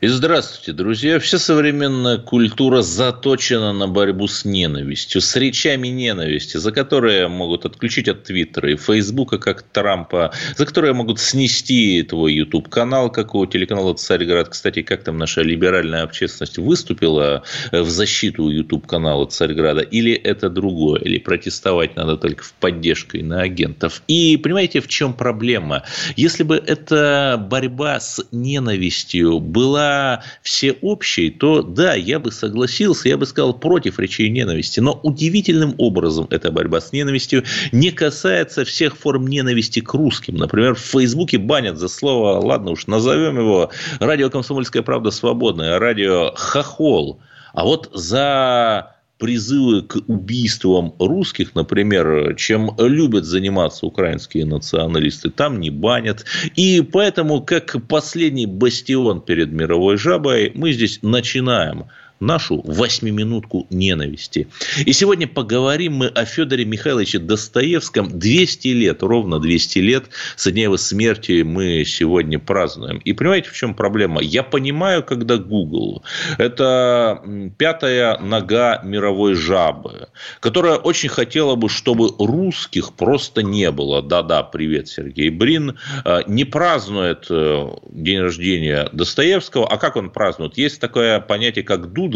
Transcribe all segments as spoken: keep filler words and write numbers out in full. И здравствуйте, друзья. Вся современная культура заточена на борьбу с ненавистью, с речами ненависти, за которые могут отключить от Твиттера и Фейсбука, как Трампа, за которые могут снести твой Ютуб-канал, как у телеканала «Царьград». Кстати, как там наша либеральная общественность выступила в защиту Ютуб-канала «Царьграда»? Или это другое? Или протестовать надо только в поддержку иноагентов? И понимаете, в чем проблема? Если бы эта борьба с ненавистью была всеобщей, то да, я бы согласился, я бы сказал против речей ненависти. Но удивительным образом эта борьба с ненавистью не касается всех форм ненависти к русским. Например, в Фейсбуке банят за слово, ладно уж, назовем его, радио «Комсомольская правда» свободное, радио «Хохол». А вот за призывы к убийствам русских, например, чем любят заниматься украинские националисты, там не банят. И поэтому, как последний бастион перед мировой жабой, мы здесь начинаем нашу восьмиминутку ненависти. И сегодня поговорим мы о Федоре Михайловиче Достоевском. двести лет, ровно двести лет со дня его смерти мы сегодня празднуем. И понимаете, в чем проблема? Я понимаю, когда Google – это пятая нога мировой жабы, которая очень хотела бы, чтобы русских просто не было. Да-да, привет, Сергей Брин. Не празднует день рождения Достоевского. А как он празднует? Есть такое понятие, как дуд.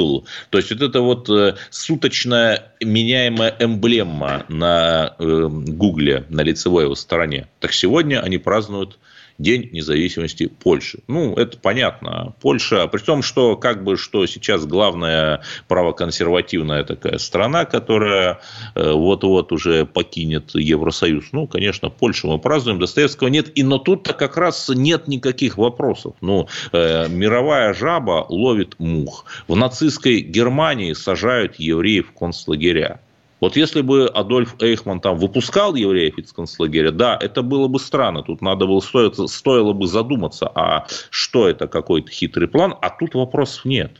То есть, вот это вот суточная меняемая эмблема на Гугле, на лицевой его стороне. Так сегодня они празднуют День независимости Польши. Ну, это понятно. Польша, при том, что как бы что сейчас главная правоконсервативная такая страна, которая вот-вот уже покинет Евросоюз. Ну, конечно, Польшу мы празднуем, Достоевского нет. И, но тут-то как раз нет никаких вопросов. Ну, э, мировая жаба ловит мух. В нацистской Германии сажают евреев в концлагеря. Вот если бы Адольф Эйхман там выпускал евреев из концлагеря, да, это было бы странно. Тут надо было стоило, стоило бы задуматься, а что это, какой-то хитрый план, а тут вопросов нет.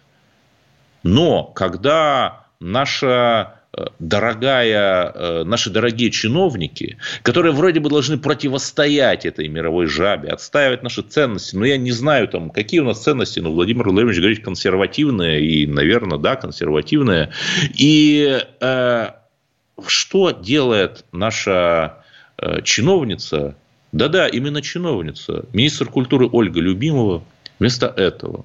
Но когда наша дорогая, наши дорогие чиновники, которые вроде бы должны противостоять этой мировой жабе, отстаивать наши ценности. Но я не знаю, там, какие у нас ценности, но Владимир Владимирович говорит консервативные, и, наверное, да, консервативные. И э, что делает наша э, чиновница, да-да, именно чиновница, министр культуры Ольга Любимова, вместо этого?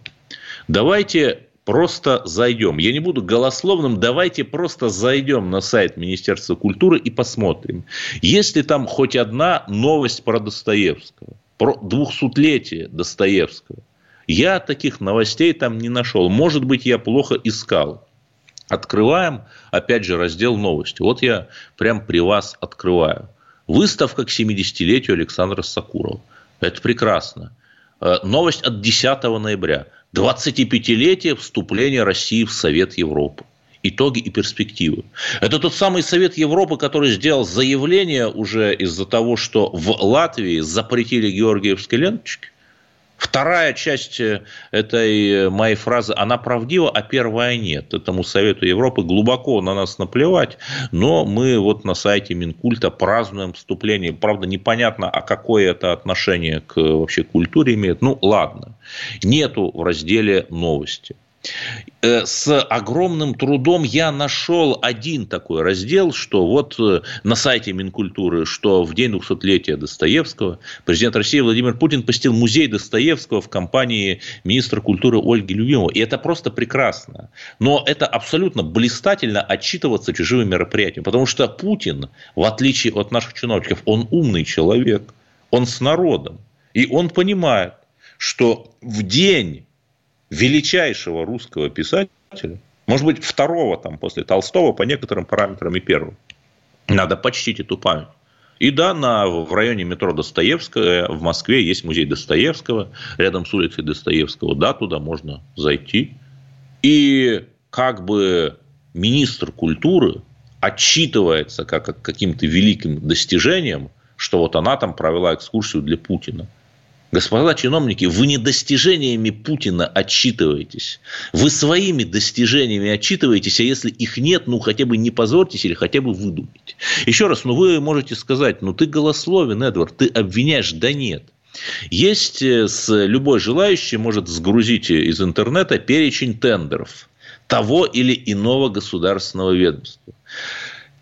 Давайте просто зайдем. Я не буду голословным. Давайте просто зайдем на сайт Министерства культуры и посмотрим. Есть ли там хоть одна новость про Достоевского? Про двухсотлетие Достоевского? Я таких новостей там не нашел. Может быть, я плохо искал. Открываем, опять же, раздел новости. Вот я прям при вас открываю. Выставка к семидесятилетию Александра Сокурова. Это прекрасно. Новость от десятого ноября. двадцатипятилетие вступления России в Совет Европы. Итоги и перспективы. Это тот самый Совет Европы, который сделал заявление уже из-за того, что в Латвии запретили георгиевские ленточки. Вторая часть этой моей фразы, она правдива, а первая нет. Этому Совету Европы глубоко на нас наплевать, но мы вот на сайте Минкульта празднуем вступление. Правда, непонятно, а какое это отношение к вообще культуре имеет. Ну, ладно. Нету в разделе новости. С огромным трудом я нашел один такой раздел, что вот на сайте Минкультуры, что в день двухсотлетия Достоевского президент России Владимир Путин посетил музей Достоевского в компании министра культуры Ольги Любимовой. И это просто прекрасно. Но это абсолютно блистательно отчитываться чужими мероприятиями. Потому что Путин, в отличие от наших чиновников, он умный человек. Он с народом. И он понимает, что в день величайшего русского писателя, может быть, второго там после Толстого по некоторым параметрам и первого. Надо почтить эту память. И да, на, в районе метро Достоевская в Москве есть музей Достоевского, рядом с улицей Достоевского. Да, туда можно зайти. И как бы министр культуры отчитывается как каким-то великим достижением, что вот она там провела экскурсию для Путина. Господа чиновники, вы не достижениями Путина отчитываетесь. Вы своими достижениями отчитываетесь, а если их нет, ну, хотя бы не позорьтесь или хотя бы выдумайте. Еще раз, ну, вы можете сказать, ну, ты голословен, Эдвард, ты обвиняешь, да нет. Есть, с любой желающий может сгрузить из интернета перечень тендеров того или иного государственного ведомства.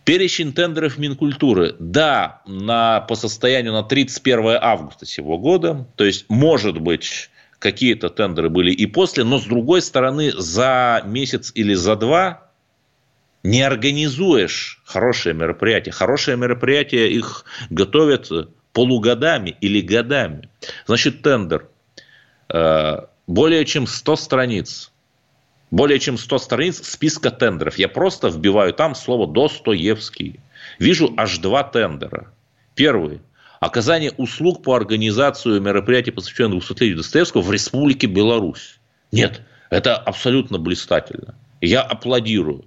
Перечень тендеров Минкультуры, да, на, по состоянию на тридцать первое августа сего года, то есть, может быть, какие-то тендеры были и после, но, с другой стороны, за месяц или за два не организуешь хорошее мероприятие. Хорошее мероприятие их готовят полугодами или годами. Значит, тендер более чем сто страниц. Более чем сто страниц списка тендеров. Я просто вбиваю там слово «Достоевский». Вижу аж два тендера. Первый. Оказание услуг по организации мероприятий, посвященных двухсотлетию Достоевского в Республике Беларусь. Нет, это абсолютно блистательно. Я аплодирую.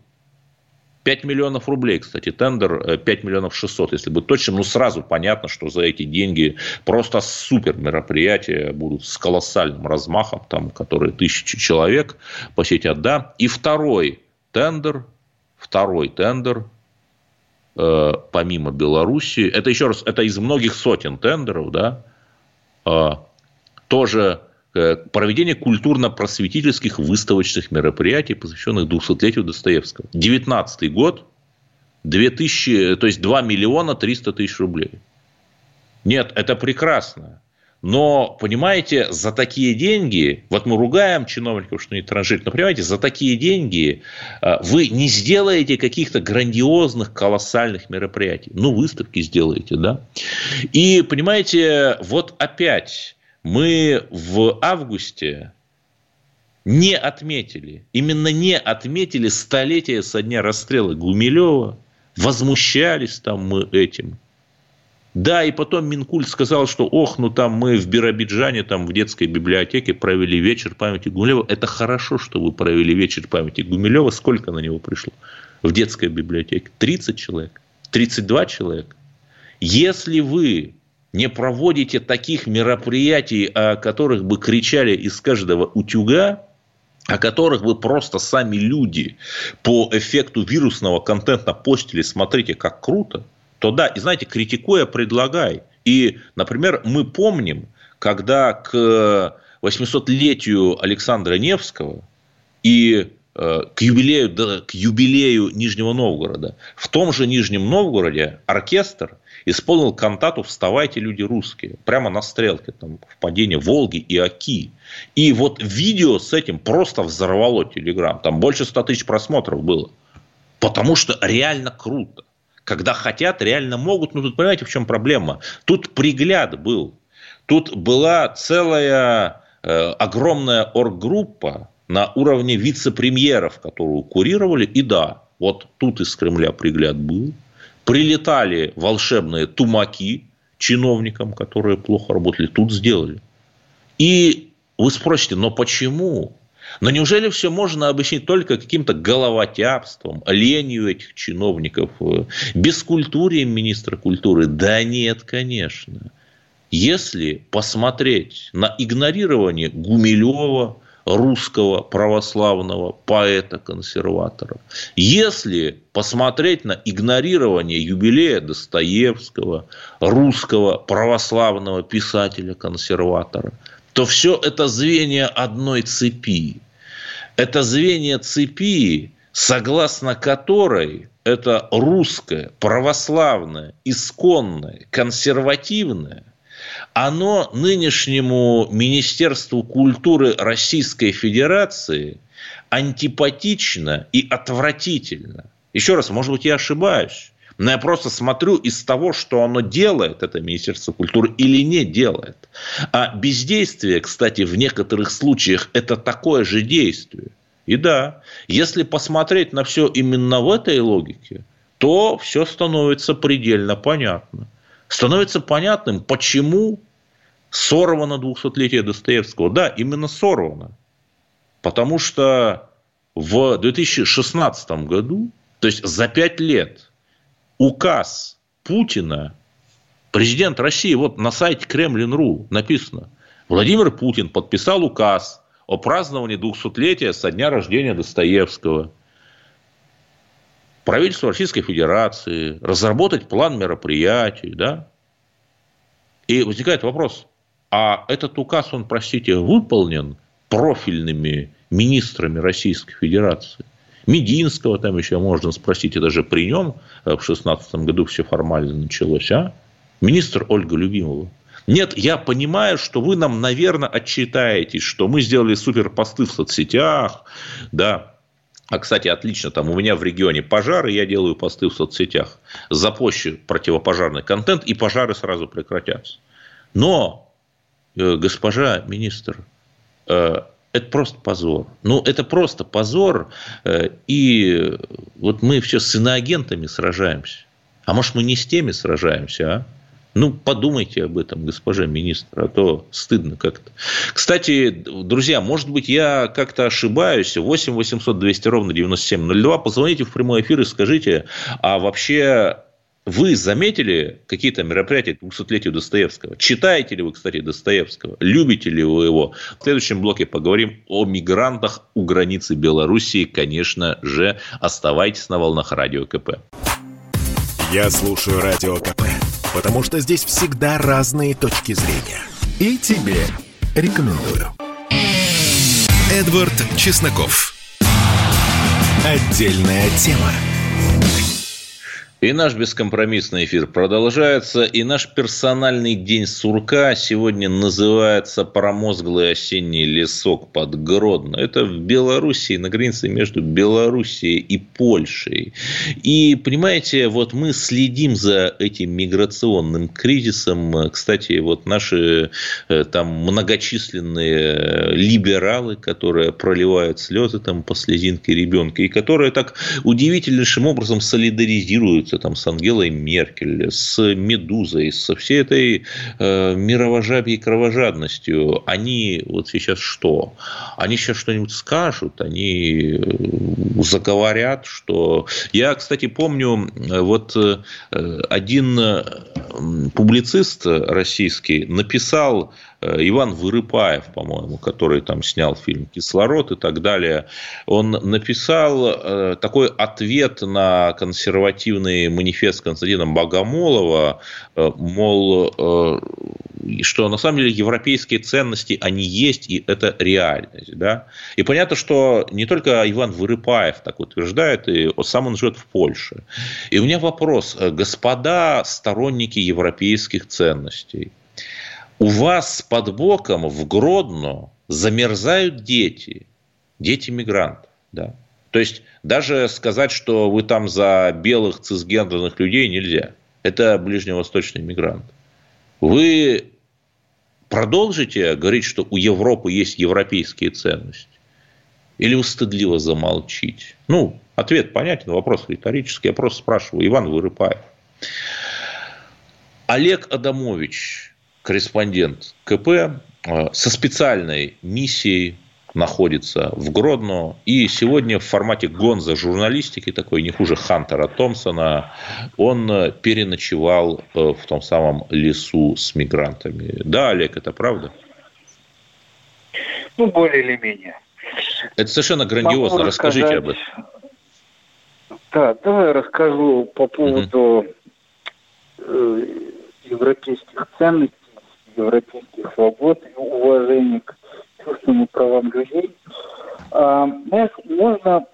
пять миллионов рублей, кстати, тендер пять миллионов шестьсот, если быть точным. Ну, сразу понятно, что за эти деньги просто супер мероприятия будут с колоссальным размахом, там, которые тысячи человек посетят, да. И второй тендер, второй тендер, э, помимо Белоруссии, это еще раз, это из многих сотен тендеров, да, э, тоже... Проведение культурно-просветительских выставочных мероприятий, посвященных двухсотлетию Достоевского. девятнадцатый год, две тысячи, то есть два миллиона триста тысяч рублей. Нет, это прекрасно. Но, понимаете, за такие деньги, вот мы ругаем чиновников, что не транжирят, но, понимаете, за такие деньги вы не сделаете каких-то грандиозных, колоссальных мероприятий. Ну, выставки сделаете, да? И, понимаете, вот опять... Мы в августе не отметили, именно не отметили столетие со дня расстрела Гумилева. Возмущались там мы этим. Да, и потом Минкульт сказал, что ох, ну там мы в Биробиджане, там в детской библиотеке провели вечер памяти Гумилева. Это хорошо, что вы провели вечер памяти Гумилева. Сколько на него пришло в детской библиотеке? тридцать человек, тридцать два человека. Если вы... не проводите таких мероприятий, о которых бы кричали из каждого утюга, о которых бы просто сами люди по эффекту вирусного контента постили, смотрите, как круто, то да, и знаете, критикуя, предлагай. И, например, мы помним, когда к восьмисотлетию Александра Невского и к юбилею, да, к юбилею Нижнего Новгорода, в том же Нижнем Новгороде оркестр исполнил кантату «Вставайте, люди русские», прямо на стрелке, там, впадение Волги и Оки. И вот видео с этим просто взорвало Телеграм. Там больше ста тысяч просмотров было. Потому что реально круто. Когда хотят, реально могут. Ну, тут понимаете, в чем проблема? Тут пригляд был. Тут была целая э, огромная орггруппа на уровне вице-премьеров, которую курировали. И да, вот тут из Кремля пригляд был. Прилетали волшебные тумаки чиновникам, которые плохо работали, тут сделали. И вы спросите, но почему? Но неужели все можно объяснить только каким-то головотяпством, ленью этих чиновников, бескультурием министра культуры? Да нет, конечно. Если посмотреть на игнорирование Гумилева, русского православного поэта-консерватора. Если посмотреть на игнорирование юбилея Достоевского, русского православного писателя-консерватора, то все это звенья одной цепи. Это звенья цепи, согласно которой это русское, православное, исконное, консервативное, оно нынешнему Министерству культуры Российской Федерации антипатично и отвратительно. Еще раз, может быть, я ошибаюсь, но я просто смотрю из того, что оно делает, это Министерство культуры, или не делает. А бездействие, кстати, в некоторых случаях – это такое же действие. И да, если посмотреть на все именно в этой логике, то все становится предельно понятно. Становится понятным, почему сорвано двухсотлетие Достоевского. Да, именно сорвано. Потому что в две тысячи шестнадцатом году, то есть за пять лет, указ Путина, президент России, вот на сайте Кремлин точка ру написано, Владимир Путин подписал указ о праздновании двухсотлетия со дня рождения Достоевского. Правительству Российской Федерации разработать план мероприятий, да? И возникает вопрос, а этот указ, он, простите, выполнен профильными министрами Российской Федерации? Мединского там еще можно спросить, и даже при нем в шестнадцатом году все формально началось, а? Министр Ольга Любимова. Нет, я понимаю, что вы нам, наверное, отчитаетесь, что мы сделали суперпосты в соцсетях, да. А, кстати, отлично, там у меня в регионе пожары, я делаю посты в соцсетях, запущу противопожарный контент, и пожары сразу прекратятся. Но, э, госпожа министр, э, это просто позор. Ну, это просто позор, э, и вот мы все с иноагентами сражаемся. А может, мы не с теми сражаемся, а? Ну, подумайте об этом, госпожа министр, а то стыдно как-то. Кстати, друзья, может быть, я как-то ошибаюсь. восемь восемьсот двести ровно девяносто семь ноль два. Позвоните в прямой эфир и скажите, а вообще вы заметили какие-то мероприятия к двухсотлетию Достоевского? Читаете ли вы, кстати, Достоевского? Любите ли вы его? В следующем блоке поговорим о мигрантах у границы Белоруссии. Конечно же, оставайтесь на волнах Радио КП. Я слушаю Радио КП, потому что здесь всегда разные точки зрения. И тебе рекомендую. Эдвард Чесноков. Отдельная тема. И наш бескомпромиссный эфир продолжается. И наш персональный день сурка сегодня называется «Промозглый осенний лесок под Гродно». Это в Белоруссии, на границе между Белоруссией и Польшей. И, понимаете, вот мы следим за этим миграционным кризисом. Кстати, вот наши там многочисленные либералы, которые проливают слезы там по слезинке ребенка, и которые так удивительнейшим образом солидаризируются там с Ангелой Меркель, с Медузой, со всей этой э, мировожабьей кровожадностью. Они вот сейчас что? Они сейчас что-нибудь скажут, они заговорят, что... Я, кстати, помню, вот э, один публицист российский написал, Иван Вырыпаев, по-моему, который там снял фильм «Кислород» и так далее, он написал такой ответ на консервативный манифест Константина Богомолова, мол, что на самом деле европейские ценности, они есть, и это реальность. Да? И понятно, что не только Иван Вырыпаев так утверждает, и сам он живет в Польше. И у меня вопрос, господа сторонники европейских ценностей, у вас под боком в Гродно замерзают дети, дети мигрантов, да. То есть даже сказать, что вы там за белых цисгендерных людей, нельзя. Это ближневосточные мигранты. Вы продолжите говорить, что у Европы есть европейские ценности? Или вы стыдливо замолчите? Ну, ответ понятен, вопрос риторический. Я просто спрашиваю. Иван Вырыпаев. Олег Адамович, корреспондент КП, со специальной миссией находится в Гродно. И сегодня в формате гонза журналистики, такой не хуже Хантера Томпсона, он переночевал в том самом лесу с мигрантами. Да, Олег, это правда? Ну, более или менее. Это совершенно грандиозно. Могу Расскажите сказать... об этом. Да, давай расскажу по поводу... Mm-hmm. европейских ценностей, европейских свобод и уважения к чувствам и правам людей. А, знаешь, можно...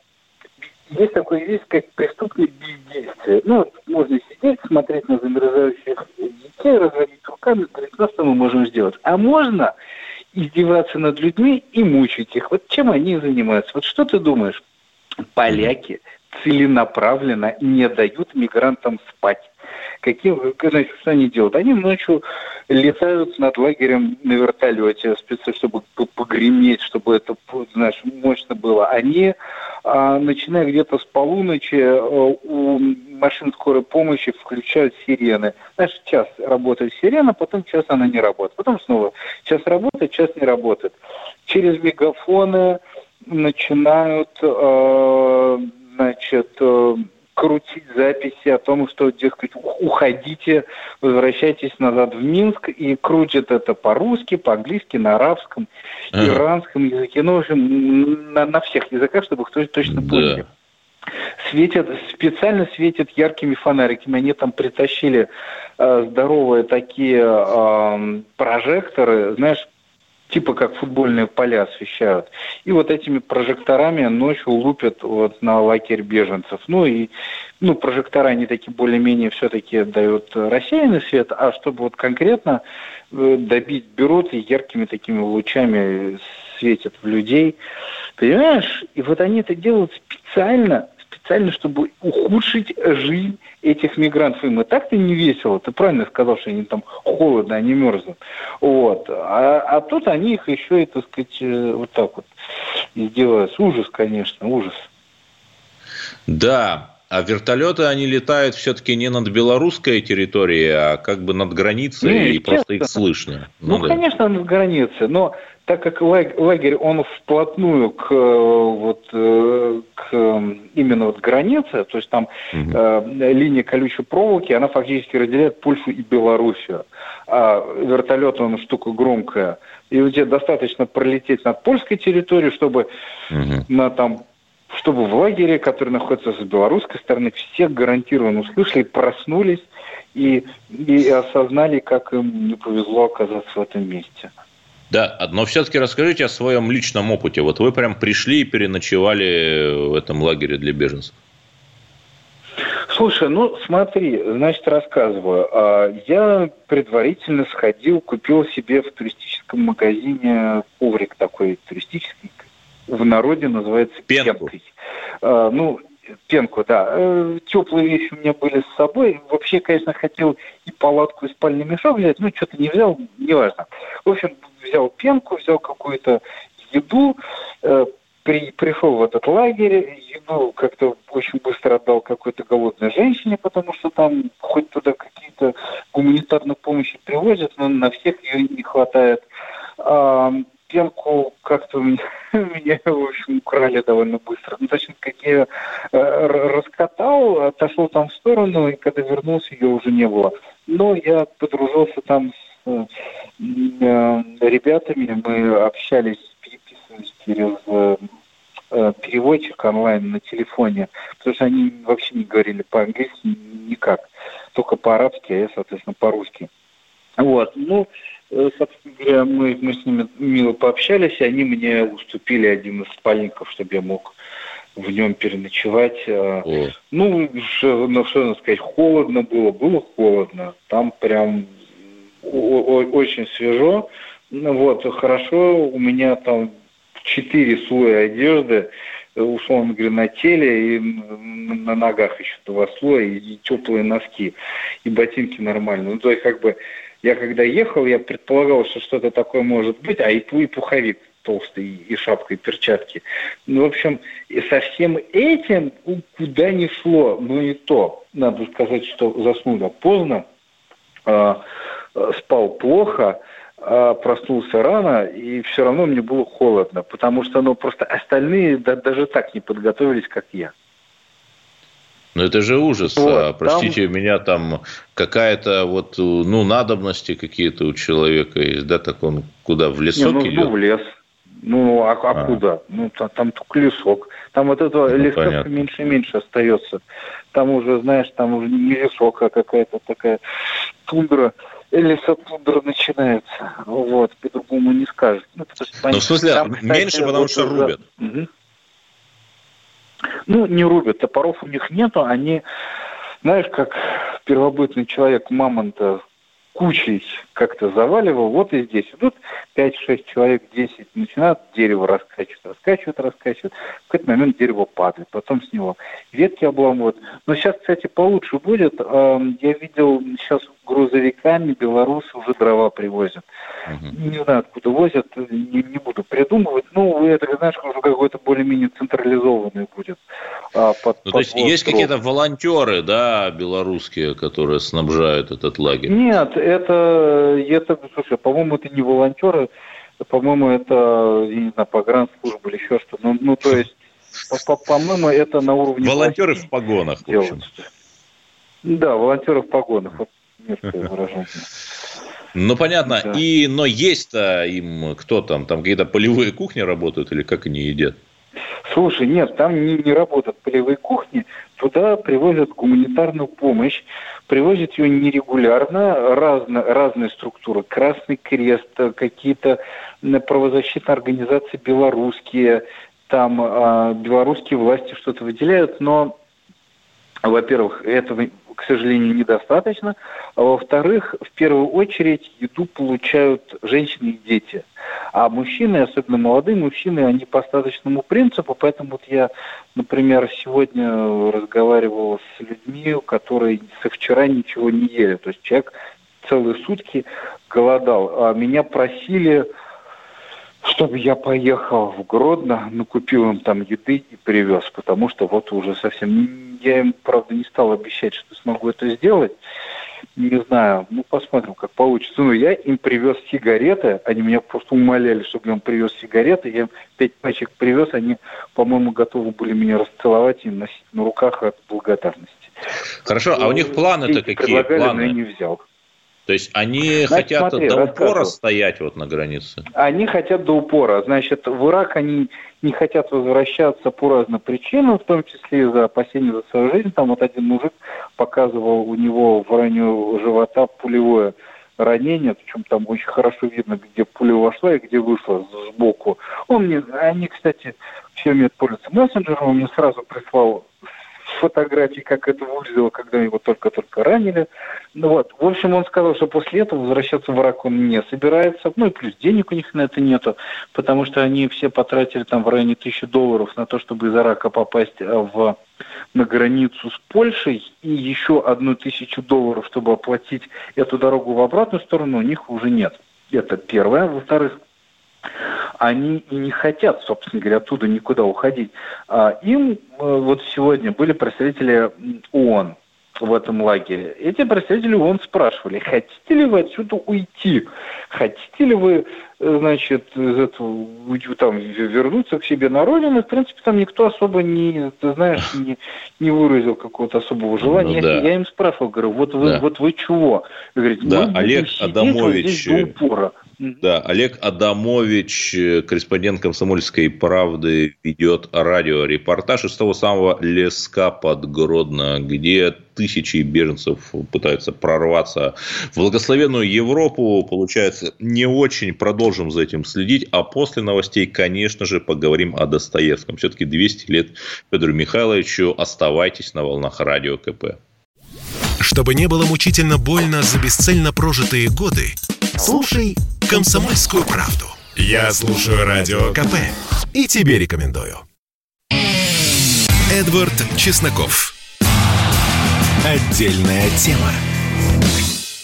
Есть такое вещь, как преступное бездействие. Ну, можно сидеть, смотреть на замерзающих детей, разводить руками, говорить, ну, что мы можем сделать. А можно издеваться над людьми и мучить их. Вот чем они занимаются? Вот что ты думаешь? Поляки целенаправленно не дают мигрантам спать. Каким, значит, что они делают? Они ночью летают над лагерем на вертолете, специально, чтобы погреметь, чтобы это, знаешь, мощно было. Они, а, начиная где-то с полуночи, а, у машин скорой помощи включают сирены. Знаешь, час работает сирена, потом час она не работает. Потом снова час работает, час не работает. Через мегафоны начинают, а, значит... крутить записи о том, что, дескать, уходите, возвращайтесь назад в Минск, и крутят это по-русски, по-английски, на арабском, ага. иранском языке, ну, в общем, на, на всех языках, чтобы их точно поняли. Да. Светят, специально светят яркими фонариками. Они там притащили э, здоровые такие э, прожекторы, знаешь, типа как футбольные поля освещают. И вот этими прожекторами ночью лупят вот на лагерь беженцев. Ну и ну, прожектора, они такие более-менее все-таки дают рассеянный свет, а чтобы вот конкретно э, добить, берут и яркими такими лучами светят в людей. Понимаешь? И вот они это делают специально, специально, чтобы ухудшить жизнь этих мигрантов. Им и так-то не весело. Ты правильно сказал, что они там холодно, они мерзнут. Вот. А, а тут они их еще и, так сказать, вот так вот сделают. Ужас, конечно, ужас. Да. А вертолеты, они летают все-таки не над белорусской территорией, а как бы над границей, ну, и просто их слышно. Ну, ну да. Конечно, над границей, но так как лагерь, он вплотную к, вот, к именно вот границе, то есть там угу. э, линия колючей проволоки, она фактически разделяет Польшу и Белоруссию. А вертолет, он штука громкая. И у тебя достаточно пролететь над польской территорией, чтобы угу. на там... чтобы в лагере, который находится с белорусской стороны, все гарантированно услышали, проснулись и, и осознали, как им не повезло оказаться в этом месте. Да, но все-таки расскажите о своем личном опыте. Вот вы прям пришли и переночевали в этом лагере для беженцев. Слушай, ну смотри, значит, рассказываю. Я предварительно сходил, купил себе в туристическом магазине коврик такой туристический, в народе называется пенку. пенкой. А, ну, пенку, да. Теплые вещи у меня были с собой. Вообще, конечно, хотел и палатку, и спальный мешок взять, но что-то не взял, неважно. В общем, взял пенку, взял какую-то еду, при, пришел в этот лагерь, еду как-то очень быстро отдал какой-то голодной женщине, потому что там хоть туда какие-то гуманитарные помощи привозят, но на всех ее не хватает. А, пенку как-то у меня, меня, в общем, украли довольно быстро. Ну, точно, как я э, раскатал, отошел там в сторону, и когда вернулся, ее уже не было. Но я подружился там с э, э, ребятами, мы общались, переписывались через э, э, переводчик онлайн на телефоне, потому что они вообще не говорили по-английски никак, только по-арабски, а я, соответственно, по-русски. Вот, ну... Собственно говоря, мы, мы с ними мило пообщались, и они мне уступили один из спальников, чтобы я мог в нем переночевать. О. Ну, что, ну, что надо сказать, холодно было, было холодно. Там прям о- о- очень свежо. Вот, хорошо, у меня там четыре слоя одежды, условно говоря, на теле, и на ногах еще два слоя, и теплые носки, и ботинки нормальные. Ну, то есть, как бы... Я когда ехал, я предполагал, что что-то такое может быть, а и, и пуховик толстый, и, и шапка, и перчатки. Ну, в общем, со всем этим куда ни шло, но и то. Надо сказать, что заснул я поздно, э, спал плохо, э, проснулся рано, и все равно мне было холодно, потому что ну, просто остальные да, даже так не подготовились, как я. Ну, это же ужас. Вот, а, простите там... меня, там какая-то вот, ну, надобности какие-то у человека есть, да, так он куда, в лесок не, ну, идет? Ну, в лес. Ну, а, а, а. куда? Ну, там, там только лесок. Там вот этого ну, леска меньше и меньше остается. Там уже, знаешь, там уже не лесок, а какая-то такая тундра. Лесотундра начинается. Вот, по-другому не скажешь. Ну, потому, что, ну в смысле, там, меньше, там, потому что рубят. За... Угу. Ну, не рубят, топоров у них нету, они, знаешь, как первобытный человек мамонта кучей как-то заваливал, вот и здесь идут пять-шесть человек, десять, начинают дерево раскачивать, раскачивают, раскачивают, в какой-то момент дерево падает, потом с него ветки обламывают. Но сейчас, кстати, получше будет, я видел, сейчас грузовиками белорусы уже дрова привозят. Угу. Не знаю, откуда возят, не, не буду придумывать, но это, знаешь, уже какой-то более-менее централизованный будет. Под, ну, под то есть, есть какие-то волонтеры, да, белорусские, которые снабжают этот лагерь? Нет, это, это, слушай, по-моему, это не волонтеры, по-моему, это, я не знаю, погранслужба или еще что-то. Ну, ну то есть... По-моему, это на уровне... Волонтеры в погонах, в общем. Да, волонтеры в погонах. Ну, понятно. Да. И, но есть-то им кто там? Там какие-то полевые кухни работают или как они едят? Слушай, нет, там не, не работают полевые кухни. Туда привозят гуманитарную помощь. Привозят ее нерегулярно. Разно, разные структуры. Красный Крест, какие-то правозащитные организации белорусские. Там а, белорусские власти что-то выделяют. Но, во-первых, этого... к сожалению, недостаточно. А во-вторых, в первую очередь еду получают женщины и дети. А мужчины, особенно молодые мужчины, они по остаточному принципу. Поэтому вот я, например, сегодня разговаривал с людьми, которые со вчера ничего не ели. То есть человек целые сутки голодал. А меня просили, чтобы я поехал в Гродно, накупил им там еды и привез, потому что вот уже совсем... Я им, правда, не стал обещать, что смогу это сделать. Не знаю, ну, посмотрим, как получится. Ну, я им привез сигареты, они меня просто умоляли, чтобы я им привез сигареты. Я им пять пачек привез, они, по-моему, готовы были меня расцеловать и носить на руках от благодарности. Хорошо, ну, а у них планы-то какие? Планы? Я не взял. То есть они значит, хотят смотри, до упора стоять вот на границе? Они хотят до упора. Значит, в Ирак они не хотят возвращаться по разным причинам, в том числе из-за опасений за свою жизнь. Там вот один мужик показывал, у него в районе живота пулевое ранение, причем там очень хорошо видно, где пуля вошла и где вышла сбоку. Он мне, они, кстати, все имеют пользоваться мессенджером, он мне сразу прислал фотографии, как это выглядело, когда его только-только ранили. Ну, вот. В общем, он сказал, что после этого возвращаться в Ирак он не собирается. Ну и плюс денег у них на это нету, потому что они все потратили там в районе тысячи долларов на то, чтобы из Ирака попасть в, на границу с Польшей, и еще одну тысячу долларов, чтобы оплатить эту дорогу в обратную сторону, у них уже нет. Это первое. Во-вторых, они и не хотят, собственно говоря, оттуда никуда уходить. А им вот сегодня были представители ООН в этом лагере. Эти представители ООН спрашивали, хотите ли вы отсюда уйти? Хотите ли вы, значит, из этого, там, вернуться к себе на родину? В принципе, там никто особо не, ты знаешь, не, не выразил какого-то особого желания. Ну, да. я, я им спрашивал, говорю, вот вы, да. вот вы чего? Говорит, да, Олег Адамович... Вот Да, Олег Адамович, корреспондент «Комсомольской правды», ведет радиорепортаж из того самого леска под Гродно, где тысячи беженцев пытаются прорваться в благословенную Европу. Получается, не очень. Продолжим за этим следить. А после новостей, конечно же, поговорим о Достоевском. Все-таки двести лет Федору Михайловичу. Оставайтесь на волнах радио КП. Чтобы не было мучительно больно за бесцельно прожитые годы, слушай «Комсомольскую правду». Я слушаю радио КП и тебе рекомендую. Эдвард Чесноков. Отдельная тема.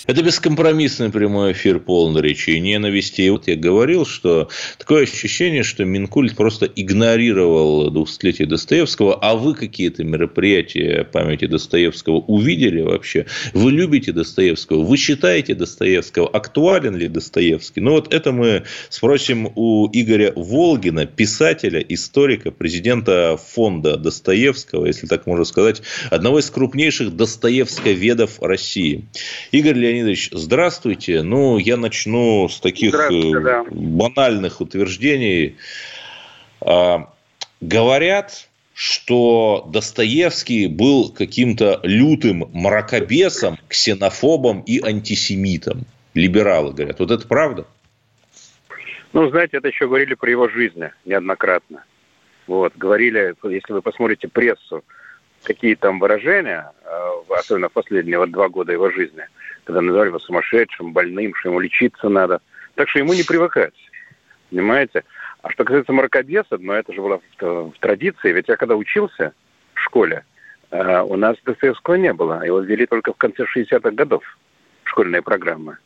Это бескомпромиссный прямой эфир, полный речи и ненависти. И вот я говорил, что такое ощущение, что Минкульт просто игнорировал двухсотлетие Достоевского. А вы какие-то мероприятия памяти Достоевского увидели вообще? Вы любите Достоевского? Вы считаете Достоевского? Актуален ли Достоевский? Ну, вот это мы спросим у Игоря Волгина, писателя, историка, президента фонда Достоевского, если так можно сказать, одного из крупнейших достоевсковедов России. Игорь Леонидович, здравствуйте. Ну, я начну с таких да. банальных утверждений. А, говорят, что Достоевский был каким-то лютым мракобесом, ксенофобом и антисемитом. Либералы говорят. Вот это правда? Ну, знаете, это еще говорили про его жизнь неоднократно. Вот, говорили, если вы посмотрите прессу, какие там выражения, особенно в последние вот два года его жизни, когда называли его сумасшедшим, больным, что ему лечиться надо. Так что ему не привыкать, понимаете? А что касается мракобеса, но это же было в традиции, ведь я когда учился в школе, у нас Достоевского не было. Его ввели только в конце шестидесятых годов, школьные программы.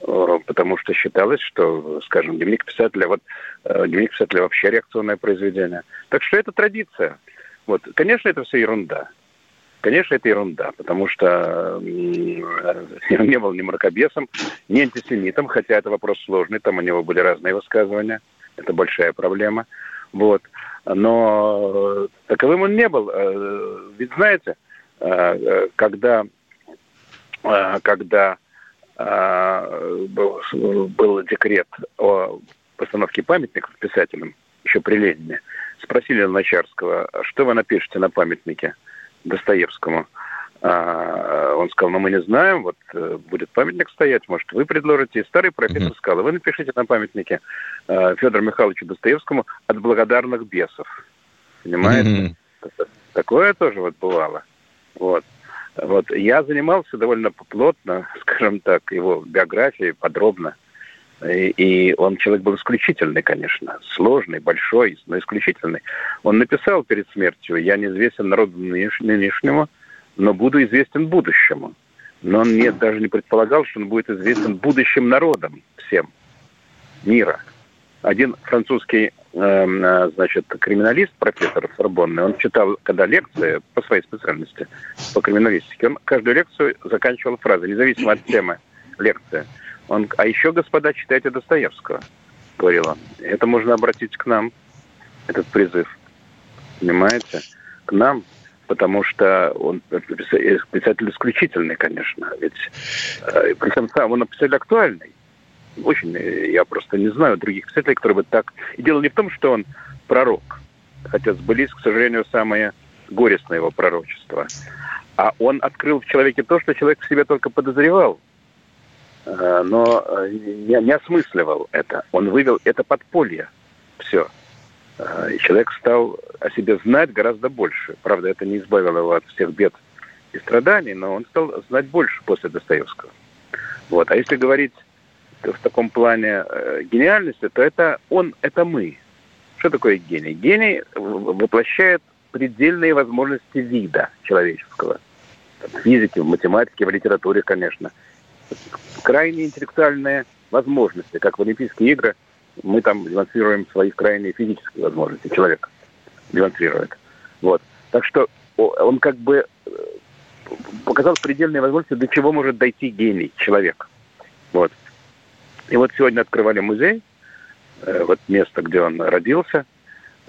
Потому что считалось, что, скажем, дневник писателя, вот дневник писателя вообще реакционное произведение. Так что это традиция. Вот, конечно, это все ерунда. Конечно, это ерунда, потому что он не был ни мракобесом, ни антисемитом, хотя это вопрос сложный, там у него были разные высказывания. Это большая проблема. Вот. Но таковым он не был. Ведь знаете, когда, когда был, был декрет о постановке памятников писателям, еще при Ленине, спросили Луначарского, что вы напишете на памятнике Достоевскому? Он сказал, ну мы не знаем, вот будет памятник стоять, может вы предложите. И старый профессор сказал, вы напишите на памятнике Федору Михайловичу Достоевскому «От благодарных бесов». Понимаете? Mm-hmm. Такое тоже вот бывало. Вот. Вот. Я занимался довольно плотно, скажем так, его биографией подробно. И, и он человек был исключительный, конечно, сложный, большой, но исключительный. Он написал перед смертью «Я неизвестен народу нынешнему, но буду известен будущему». Но он не, даже не предполагал, что он будет известен будущим народам всем мира. Один французский э, значит, криминалист, профессор Сорбонны, он читал, когда лекции по своей специальности, по криминалистике, он каждую лекцию заканчивал фразой, независимо от темы лекции. Он, а еще, господа, читайте Достоевского, говорил он. Это можно обратить к нам, этот призыв. Понимаете? К нам. Потому что он писатель исключительный, конечно. Ведь при этом сам он писатель актуальный. Очень, я просто не знаю других писателей, которые бы так... И дело не в том, что он пророк, хотя сбылись, к сожалению, самые горестные его пророчества. А он открыл в человеке то, что человек в себе только подозревал, но не осмысливал это. Он вывел это подполье. Все. И человек стал о себе знать гораздо больше. Правда, это не избавило его от всех бед и страданий, но он стал знать больше после Достоевского. Вот. А если говорить в таком плане гениальности, то это он, это мы. Что такое гений? Гений воплощает предельные возможности вида человеческого. В физике, в математике, в литературе, конечно. Крайне интеллектуальные возможности, как в Олимпийские игры. Мы там демонстрируем свои крайние физические возможности. Человек демонстрирует. Вот. Так что он как бы показал предельные возможности, до чего может дойти гений, человек. Вот. И вот сегодня открывали музей, вот место, где он родился.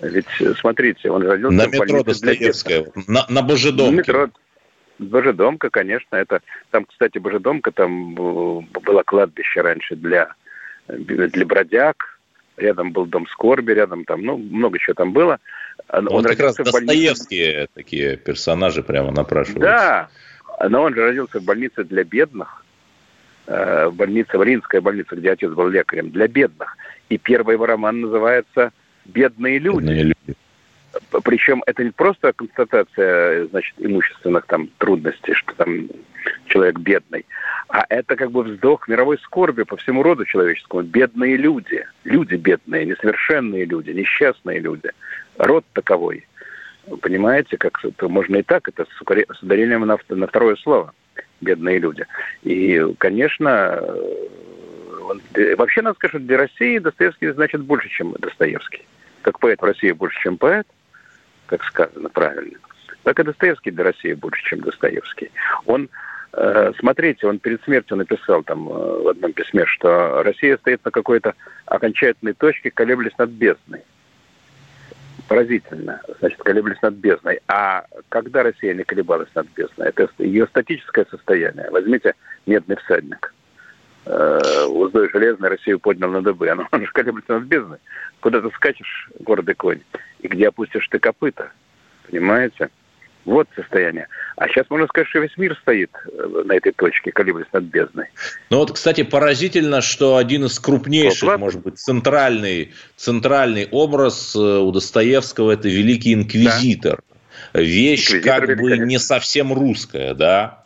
Ведь, смотрите, он родился... На метро Достоевская, на, на Божедомке. На метро Божедомка, конечно. Это, там, кстати, Божедомка, там было кладбище раньше для... для бродяг, рядом был дом скорби, рядом там, ну, много чего там было. Он вот как раз Достоевские такие персонажи прямо напрашиваются. Да, но он же родился в больнице для бедных, в больнице, в Ринской больнице, где отец был лекарем, для бедных. И первый его роман называется «Бедные люди». Бедные люди. Причем это не просто констатация, значит, имущественных там трудностей, что там человек бедный, а это как бы вздох мировой скорби по всему роду человеческому. Бедные люди, люди бедные, несовершенные люди, несчастные люди, род таковой. Понимаете, как можно и так, это с ударением на, на второе слово, бедные люди. И, конечно, он, вообще надо сказать, что для России Достоевский значит больше, чем Достоевский. Как поэт в России больше, чем поэт, как сказано правильно, так и Достоевский для России больше, чем Достоевский. Он, смотрите, он перед смертью написал там в одном письме, что Россия стоит на какой-то окончательной точке, колеблясь над бездной. Поразительно, значит, колеблясь над бездной. А когда Россия не колебалась над бездной? Это ее статическое состояние. Возьмите «Медный всадник». Уздой железной Россию поднял на дыбы. Она же колеблется над бездной. Куда ты скачешь, гордый конь, и где опустишь ты копыта. Понимаете? Вот состояние. А сейчас можно сказать, что весь мир стоит на этой точке, колеблясь над бездной. Ну вот, кстати, поразительно, что один из крупнейших, Оплат? может быть, центральный, центральный образ у Достоевского – это великий инквизитор. Да. Вещь инквизитор, как бы не совсем русская, да?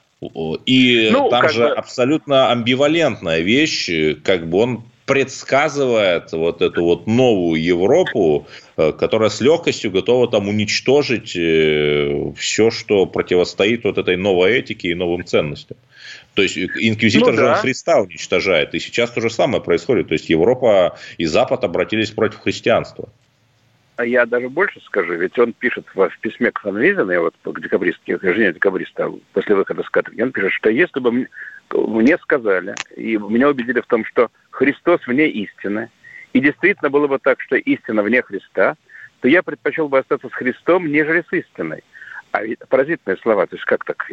И ну, там же бы... абсолютно амбивалентная вещь, как бы он предсказывает вот эту вот новую Европу, которая с легкостью готова там уничтожить все, что противостоит вот этой новой этике и новым ценностям. То есть инквизитор ну, же да. Христа уничтожает, и сейчас то же самое происходит. То есть Европа и Запад обратились против христианства. А я даже больше скажу, ведь он пишет в, в письме к Фанвизену, вот к декабристке, жене декабриста, после выхода с каторги, он пишет, что если бы мне, мне сказали, и меня убедили в том, что Христос вне истины, и действительно было бы так, что истина вне Христа, то я предпочел бы остаться с Христом, нежели с истиной. А ведь поразительные слова, то есть как так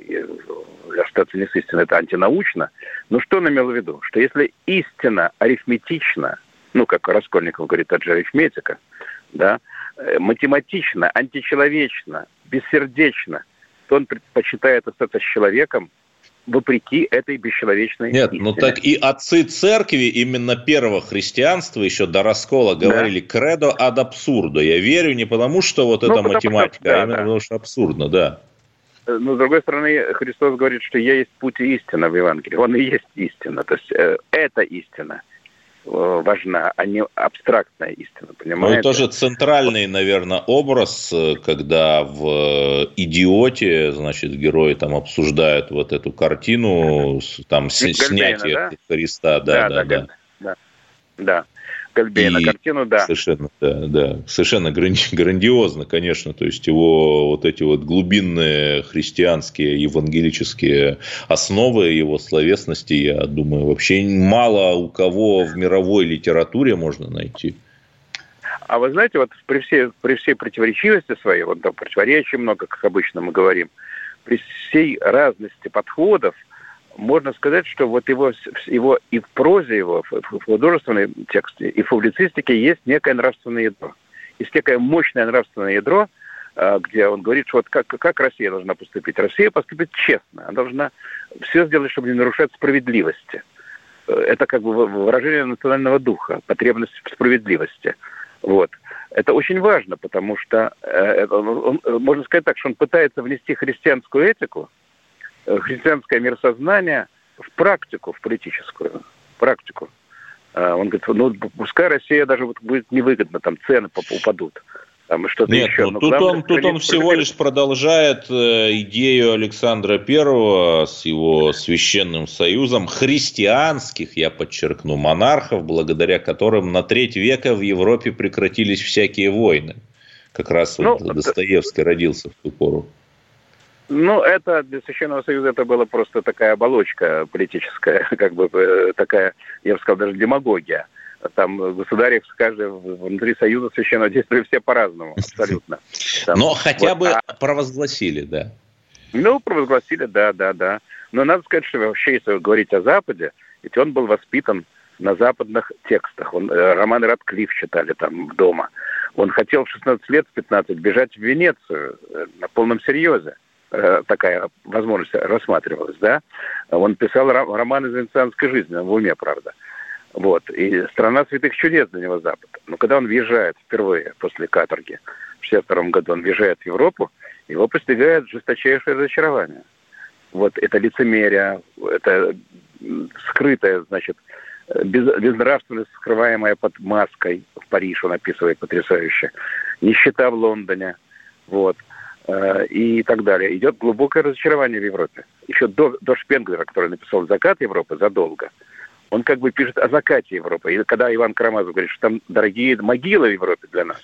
остаться не с истиной, это антинаучно. Но что он имел в виду? Что если истина арифметична, ну, как Раскольников говорит, это же арифметика, да, математично, античеловечно, бессердечно, то он предпочитает остаться с человеком, вопреки этой бесчеловечной Нет, истине. Ну так и отцы церкви именно первого христианства еще до раскола говорили да. «кредо ад абсурдо». Я верю не потому, что вот ну, это потому, математика, да, а именно да. потому, что абсурдно, да. Но, с другой стороны, Христос говорит, что «я есть путь и истина» в Евангелии. Он и есть истина. То есть, э, эта истина важна, а не абстрактная истина, понимаете? Ну, это же центральный, наверное, образ, когда в «Идиоте», значит, герои там обсуждают вот эту картину, там, снятие Христа, да, да, да. Да, да. Гольбейна, и картину, да. Совершенно, да, да. Совершенно грандиозно, конечно. То есть, его вот эти вот глубинные христианские, евангелические основы его словесности, я думаю, вообще мало у кого в мировой литературе можно найти. А вы знаете, вот при всей, при всей противоречивости своей, вот там противоречий много, как обычно мы говорим, при всей разности подходов, можно сказать, что вот его, его и в прозе его, в художественном тексте, и в публицистике есть некое нравственное ядро. Есть некое мощное нравственное ядро, где он говорит, что вот как, как Россия должна поступить. Россия поступит честно. Она должна все сделать, чтобы не нарушать справедливости. Это как бы выражение национального духа, потребность в справедливости. Вот. Это очень важно, потому что, он, можно сказать так, что он пытается внести христианскую этику, христианское миросознание в практику, в политическую практику. Он говорит, ну, пускай Россия даже вот будет невыгодно, там цены упадут. Там, что-то Нет, еще. Ну, тут главное, он, тут он всего лишь продолжает идею Александра Первого с его священным союзом христианских, я подчеркну, монархов, благодаря которым на треть века в Европе прекратились всякие войны. Как раз ну, вот Достоевский это... родился в ту пору. Ну, это для Священного Союза это была просто такая оболочка политическая, как бы такая, я бы сказал, даже демагогия. Там государи, каждый внутри Союза Священного действуют все по-разному, абсолютно. Там, Но хотя вот, бы а... провозгласили, да. Ну, провозгласили, да, да, да. Но надо сказать, что вообще, если говорить о Западе, ведь он был воспитан на западных текстах. Он, романы Ратклифф читали там дома. Он хотел в шестнадцать лет, в пятнадцать бежать в Венецию на полном серьезе. Такая возможность рассматривалась, да. Он писал роман из венецианской жизни, в уме, правда. Вот. И страна святых чудес для него Запад. Но когда он въезжает впервые после каторги, в шестьдесят втором году он въезжает в Европу, его постигает жесточайшее разочарование. Вот это лицемерие, это скрытое, значит, без, безнравственность, скрываемая под маской. В Париж он описывает потрясающе. Нищета в Лондоне, вот. И так далее. Идет глубокое разочарование в Европе. Еще до, до Шпенглера, который написал «Закат Европы» задолго, он как бы пишет о закате Европы. И когда Иван Карамазов говорит, что там дорогие могилы в Европе для нас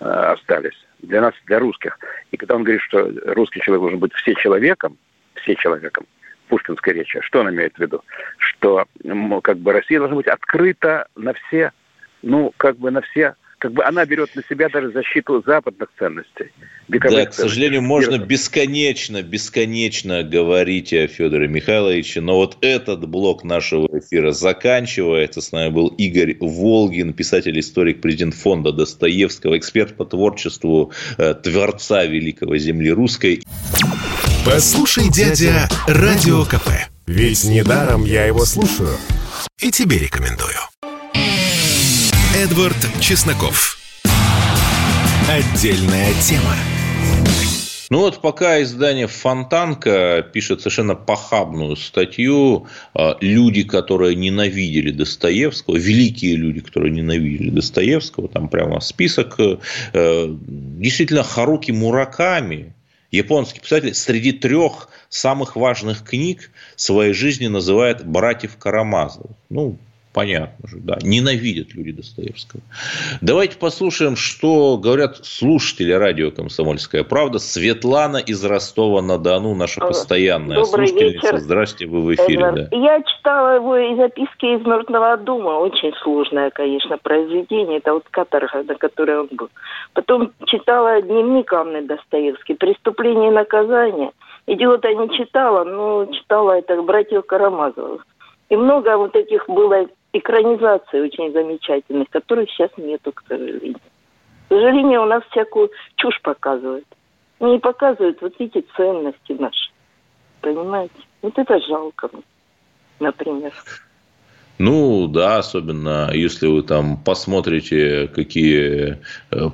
э, остались, для нас, для русских. И когда он говорит, что русский человек должен быть все человеком, все человеком, пушкинской речи, что он имеет в виду? Что ну, как бы Россия должна быть открыта на все, ну, как бы на все... Как бы она берет на себя даже защиту западных ценностей. Да, к сожалению, можно бесконечно, бесконечно говорить о Федоре Михайловиче, но вот этот блок нашего эфира заканчивается. С нами был Игорь Волгин, писатель-историк, президент фонда Достоевского, эксперт по творчеству э, творца великого земли русской. Послушай, дядя, радио КП. Ведь недаром я его слушаю и тебе рекомендую. Эдвард Чесноков. Отдельная тема. Ну вот пока издание «Фонтанка» пишет совершенно похабную статью, люди, которые ненавидели Достоевского, великие люди, которые ненавидели Достоевского, там прямо список, действительно Харуки Мураками, японский писатель, среди трех самых важных книг своей жизни называет «Братьев Карамазовых». Ну, Понятно же, да. Ненавидят люди Достоевского. Давайте послушаем, что говорят слушатели радио «Комсомольская правда». Светлана из Ростова-на-Дону, наша постоянная Добрый слушательница. Вечер. Здрасте, вы в эфире. Да. Я читала его и записки из «Мертвого дома». Очень сложное, конечно, произведение. Это вот каторга, на которой он был. Потом читала дневник Анны Достоевской «Преступление и наказание». «Идиота» не читала, но читала это «Братьев Карамазовых». И много вот этих было... экранизации очень замечательных, которых сейчас нету, к сожалению. К сожалению, у нас всякую чушь показывают. Не показывают вот эти ценности наши. Понимаете? Вот это жалко, например. Ну, да, особенно если вы там посмотрите, какие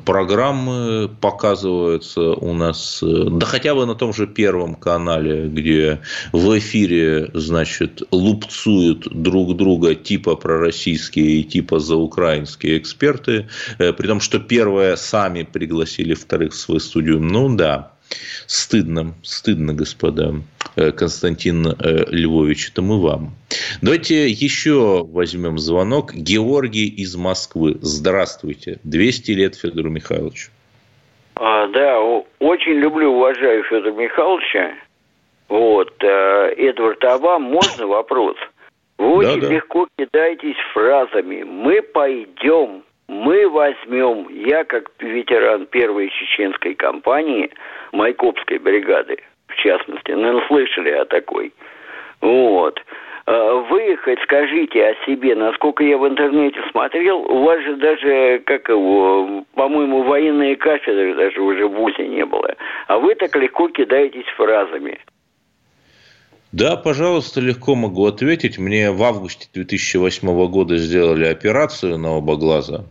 программы показываются у нас, да хотя бы на том же Первом канале, где в эфире, значит, лупцуют друг друга типа пророссийские и типа заукраинские эксперты, при том, что первые сами пригласили вторых в свою студию. Ну, да. Стыдно, стыдно, господа. Константин Львович, это мы вам. Давайте еще возьмем звонок. Георгий из Москвы. Здравствуйте. двести лет Федору Михайловичу. А, да, очень люблю, уважаю Федора Михайловича. Вот. Эдвард, а вам можно вопрос? Вы да, очень да. легко кидаетесь фразами. Мы пойдем, мы возьмем. Я, как ветеран первой чеченской кампании... Майкопской бригады, в частности, наверное, слышали о такой. Вот. Вы хоть скажите о себе, насколько я в интернете смотрел, у вас же даже, как его, по-моему, военные кафедры даже уже в ВУЗе не было, а вы так легко кидаетесь фразами. Да, пожалуйста, легко могу ответить. Мне в августе две тысячи восьмого года сделали операцию на оба глаза.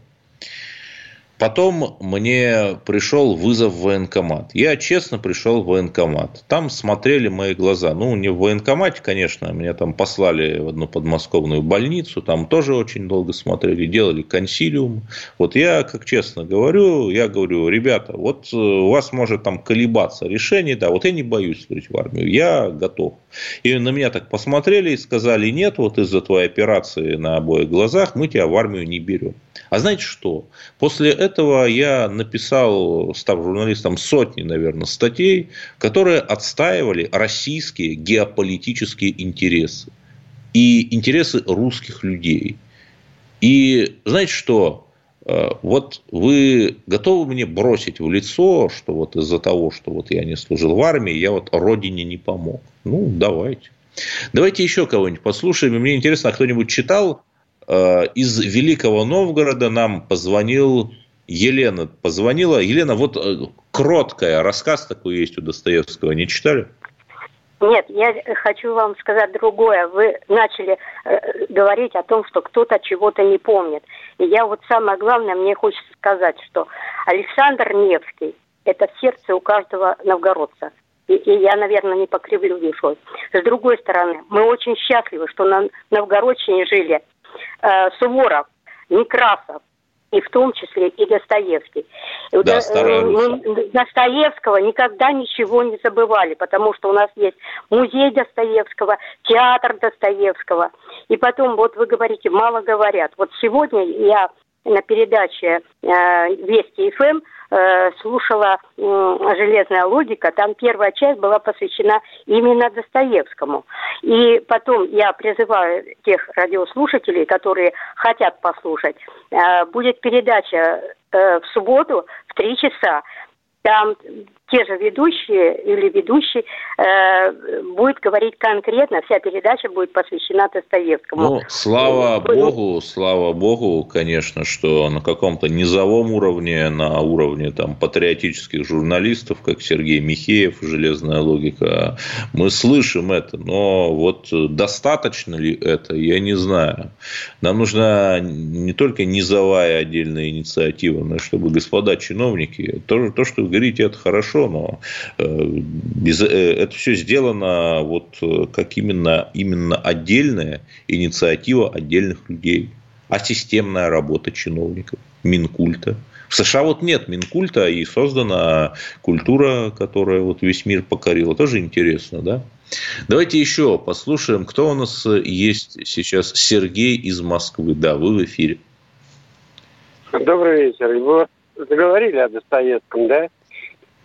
Потом мне пришел вызов в военкомат. Я честно пришел в военкомат. Там смотрели мои глаза. Ну, не в военкомате, конечно. Меня там послали в одну подмосковную больницу. Там тоже очень долго смотрели. Делали консилиум. Вот я, как честно говорю, я говорю, ребята, вот у вас может там колебаться решение. Да, вот я не боюсь служить в армию. Я готов. И на меня так посмотрели и сказали, нет, вот из-за твоей операции на обоих глазах мы тебя в армию не берем. А знаете что? После этого я написал, став журналистом, сотни, наверное, статей, которые отстаивали российские геополитические интересы и интересы русских людей. И знаете что? Вот вы готовы мне бросить в лицо, что вот из-за того, что вот я не служил в армии, я вот родине не помог. Ну, давайте. Давайте еще кого-нибудь послушаем. Мне интересно, кто-нибудь читал? Из Великого Новгорода нам позвонил Елена. Позвонила. Елена, вот кроткая, рассказ такой есть у Достоевского. Не читали? Нет, я хочу вам сказать другое. Вы начали э, говорить о том, что кто-то чего-то не помнит. И я вот самое главное, мне хочется сказать, что Александр Невский – это сердце у каждого новгородца. И, и я, наверное, не покривлю веслом. С другой стороны, мы очень счастливы, что на новгородчине жили Суворов, Некрасов и в том числе и Достоевский. Да, мы Достоевского никогда ничего не забывали, потому что у нас есть музей Достоевского, театр Достоевского. И потом, вот вы говорите, мало говорят. Вот сегодня я на передаче «Вести ФМ» слушала «Железная логика». Там первая часть была посвящена именно Достоевскому. И потом я призываю тех радиослушателей, которые хотят послушать. Будет передача в субботу в три часа. Там те же ведущие или ведущий э, будет говорить конкретно, вся передача будет посвящена Достоевскому. Ну, слава богу, слава богу, конечно, что на каком-то низовом уровне, на уровне там, патриотических журналистов, как Сергей Михеев, «Железная логика», мы слышим это, но вот достаточно ли это, я не знаю. Нам нужна не только низовая отдельная инициатива, но чтобы, господа чиновники, то, то что вы говорите, это хорошо, но это все сделано вот как именно, именно отдельная инициатива отдельных людей, а системная работа чиновников, Минкульта. В США вот нет Минкульта, и создана культура, которая вот весь мир покорила. Тоже интересно, да? Давайте еще послушаем, кто у нас есть сейчас. Сергей из Москвы. Да, вы в эфире. Добрый вечер. Вы заговорили о Достоевском, да?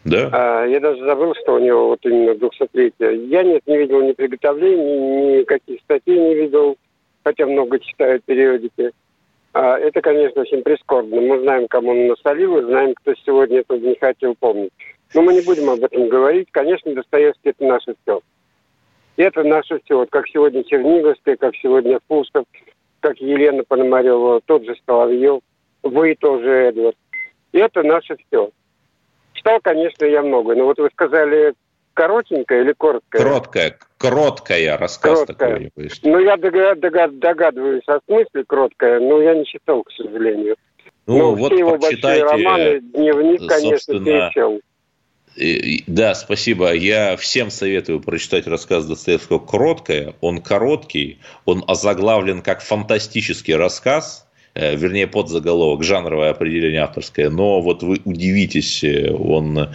Да. А, я даже забыл, что у него вот именно двухсотлетие. Я нет, не видел ни приготовлений, никаких статей не видел, хотя много читаю периодики. А, это, конечно, очень прискорбно. Мы знаем, кому он насолил, и знаем, кто сегодня этого не хотел помнить. Но мы не будем об этом говорить. Конечно, Достоевский – это наше все. Это наше все. Вот как сегодня Черниговская, как сегодня Пустов, как Елена Пономарева, тот же Соловьев, вы тоже, Эдвард. Это наше все. Читал, конечно, я много. Но вот вы сказали коротенькое или короткое? Кроткое. Кроткое. Рассказ кроткое. Такой. Ну, я догад, догадываюсь о смысле кроткое, но я не читал, к сожалению. Ну, но вот все его большие романы, дневник, конечно, перечел. Да, спасибо. Я всем советую прочитать рассказ Достоевского «Кроткое». Он короткий, он озаглавлен как фантастический рассказ, вернее, подзаголовок, жанровое определение авторское. Но вот вы удивитесь, он...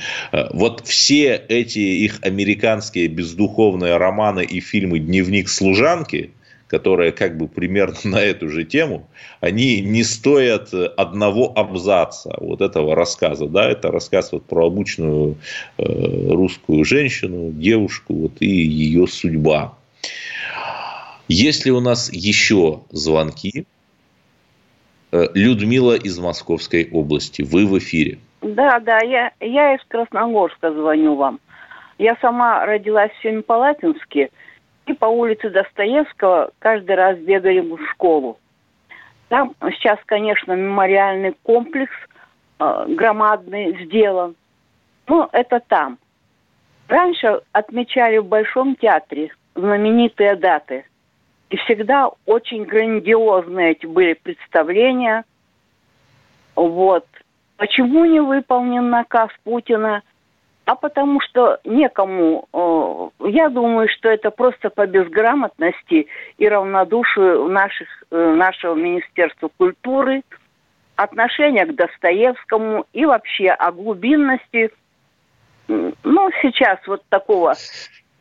Вот все эти их американские бездуховные романы и фильмы «Дневник служанки», которые как бы примерно на эту же тему, они не стоят одного абзаца вот этого рассказа. Да? Это рассказ вот про обычную э, русскую женщину, девушку вот, и ее судьба. Есть ли у нас еще звонки? Людмила из Московской области. Вы в эфире. Да, да, я, я из Красногорска звоню вам. Я сама родилась в Семипалатинске. И по улице Достоевского каждый раз бегали в школу. Там сейчас, конечно, мемориальный комплекс э, громадный сделан. Ну, это там. Раньше отмечали в Большом театре знаменитые даты. И всегда очень грандиозные эти были представления. Вот. Почему не выполнен наказ Путина? А потому что некому, я думаю, что это просто по безграмотности и равнодушию наших, нашего Министерства культуры, отношения к Достоевскому и вообще о глубинности, ну, сейчас вот такого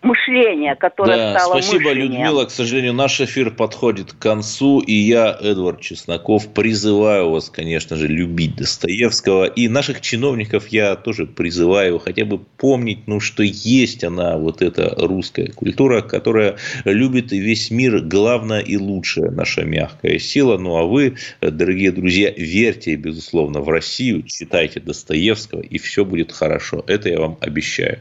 мышления, которое да, стало спасибо, мышлением. Спасибо, Людмила. К сожалению, наш эфир подходит к концу. И я, Эдвард Чесноков, призываю вас, конечно же, любить Достоевского. И наших чиновников я тоже призываю хотя бы помнить, ну, что есть она, вот эта русская культура, которая любит весь мир. Главное и лучшее наша мягкая сила. Ну, а вы, дорогие друзья, верьте, безусловно, в Россию. Читайте Достоевского, и все будет хорошо. Это я вам обещаю.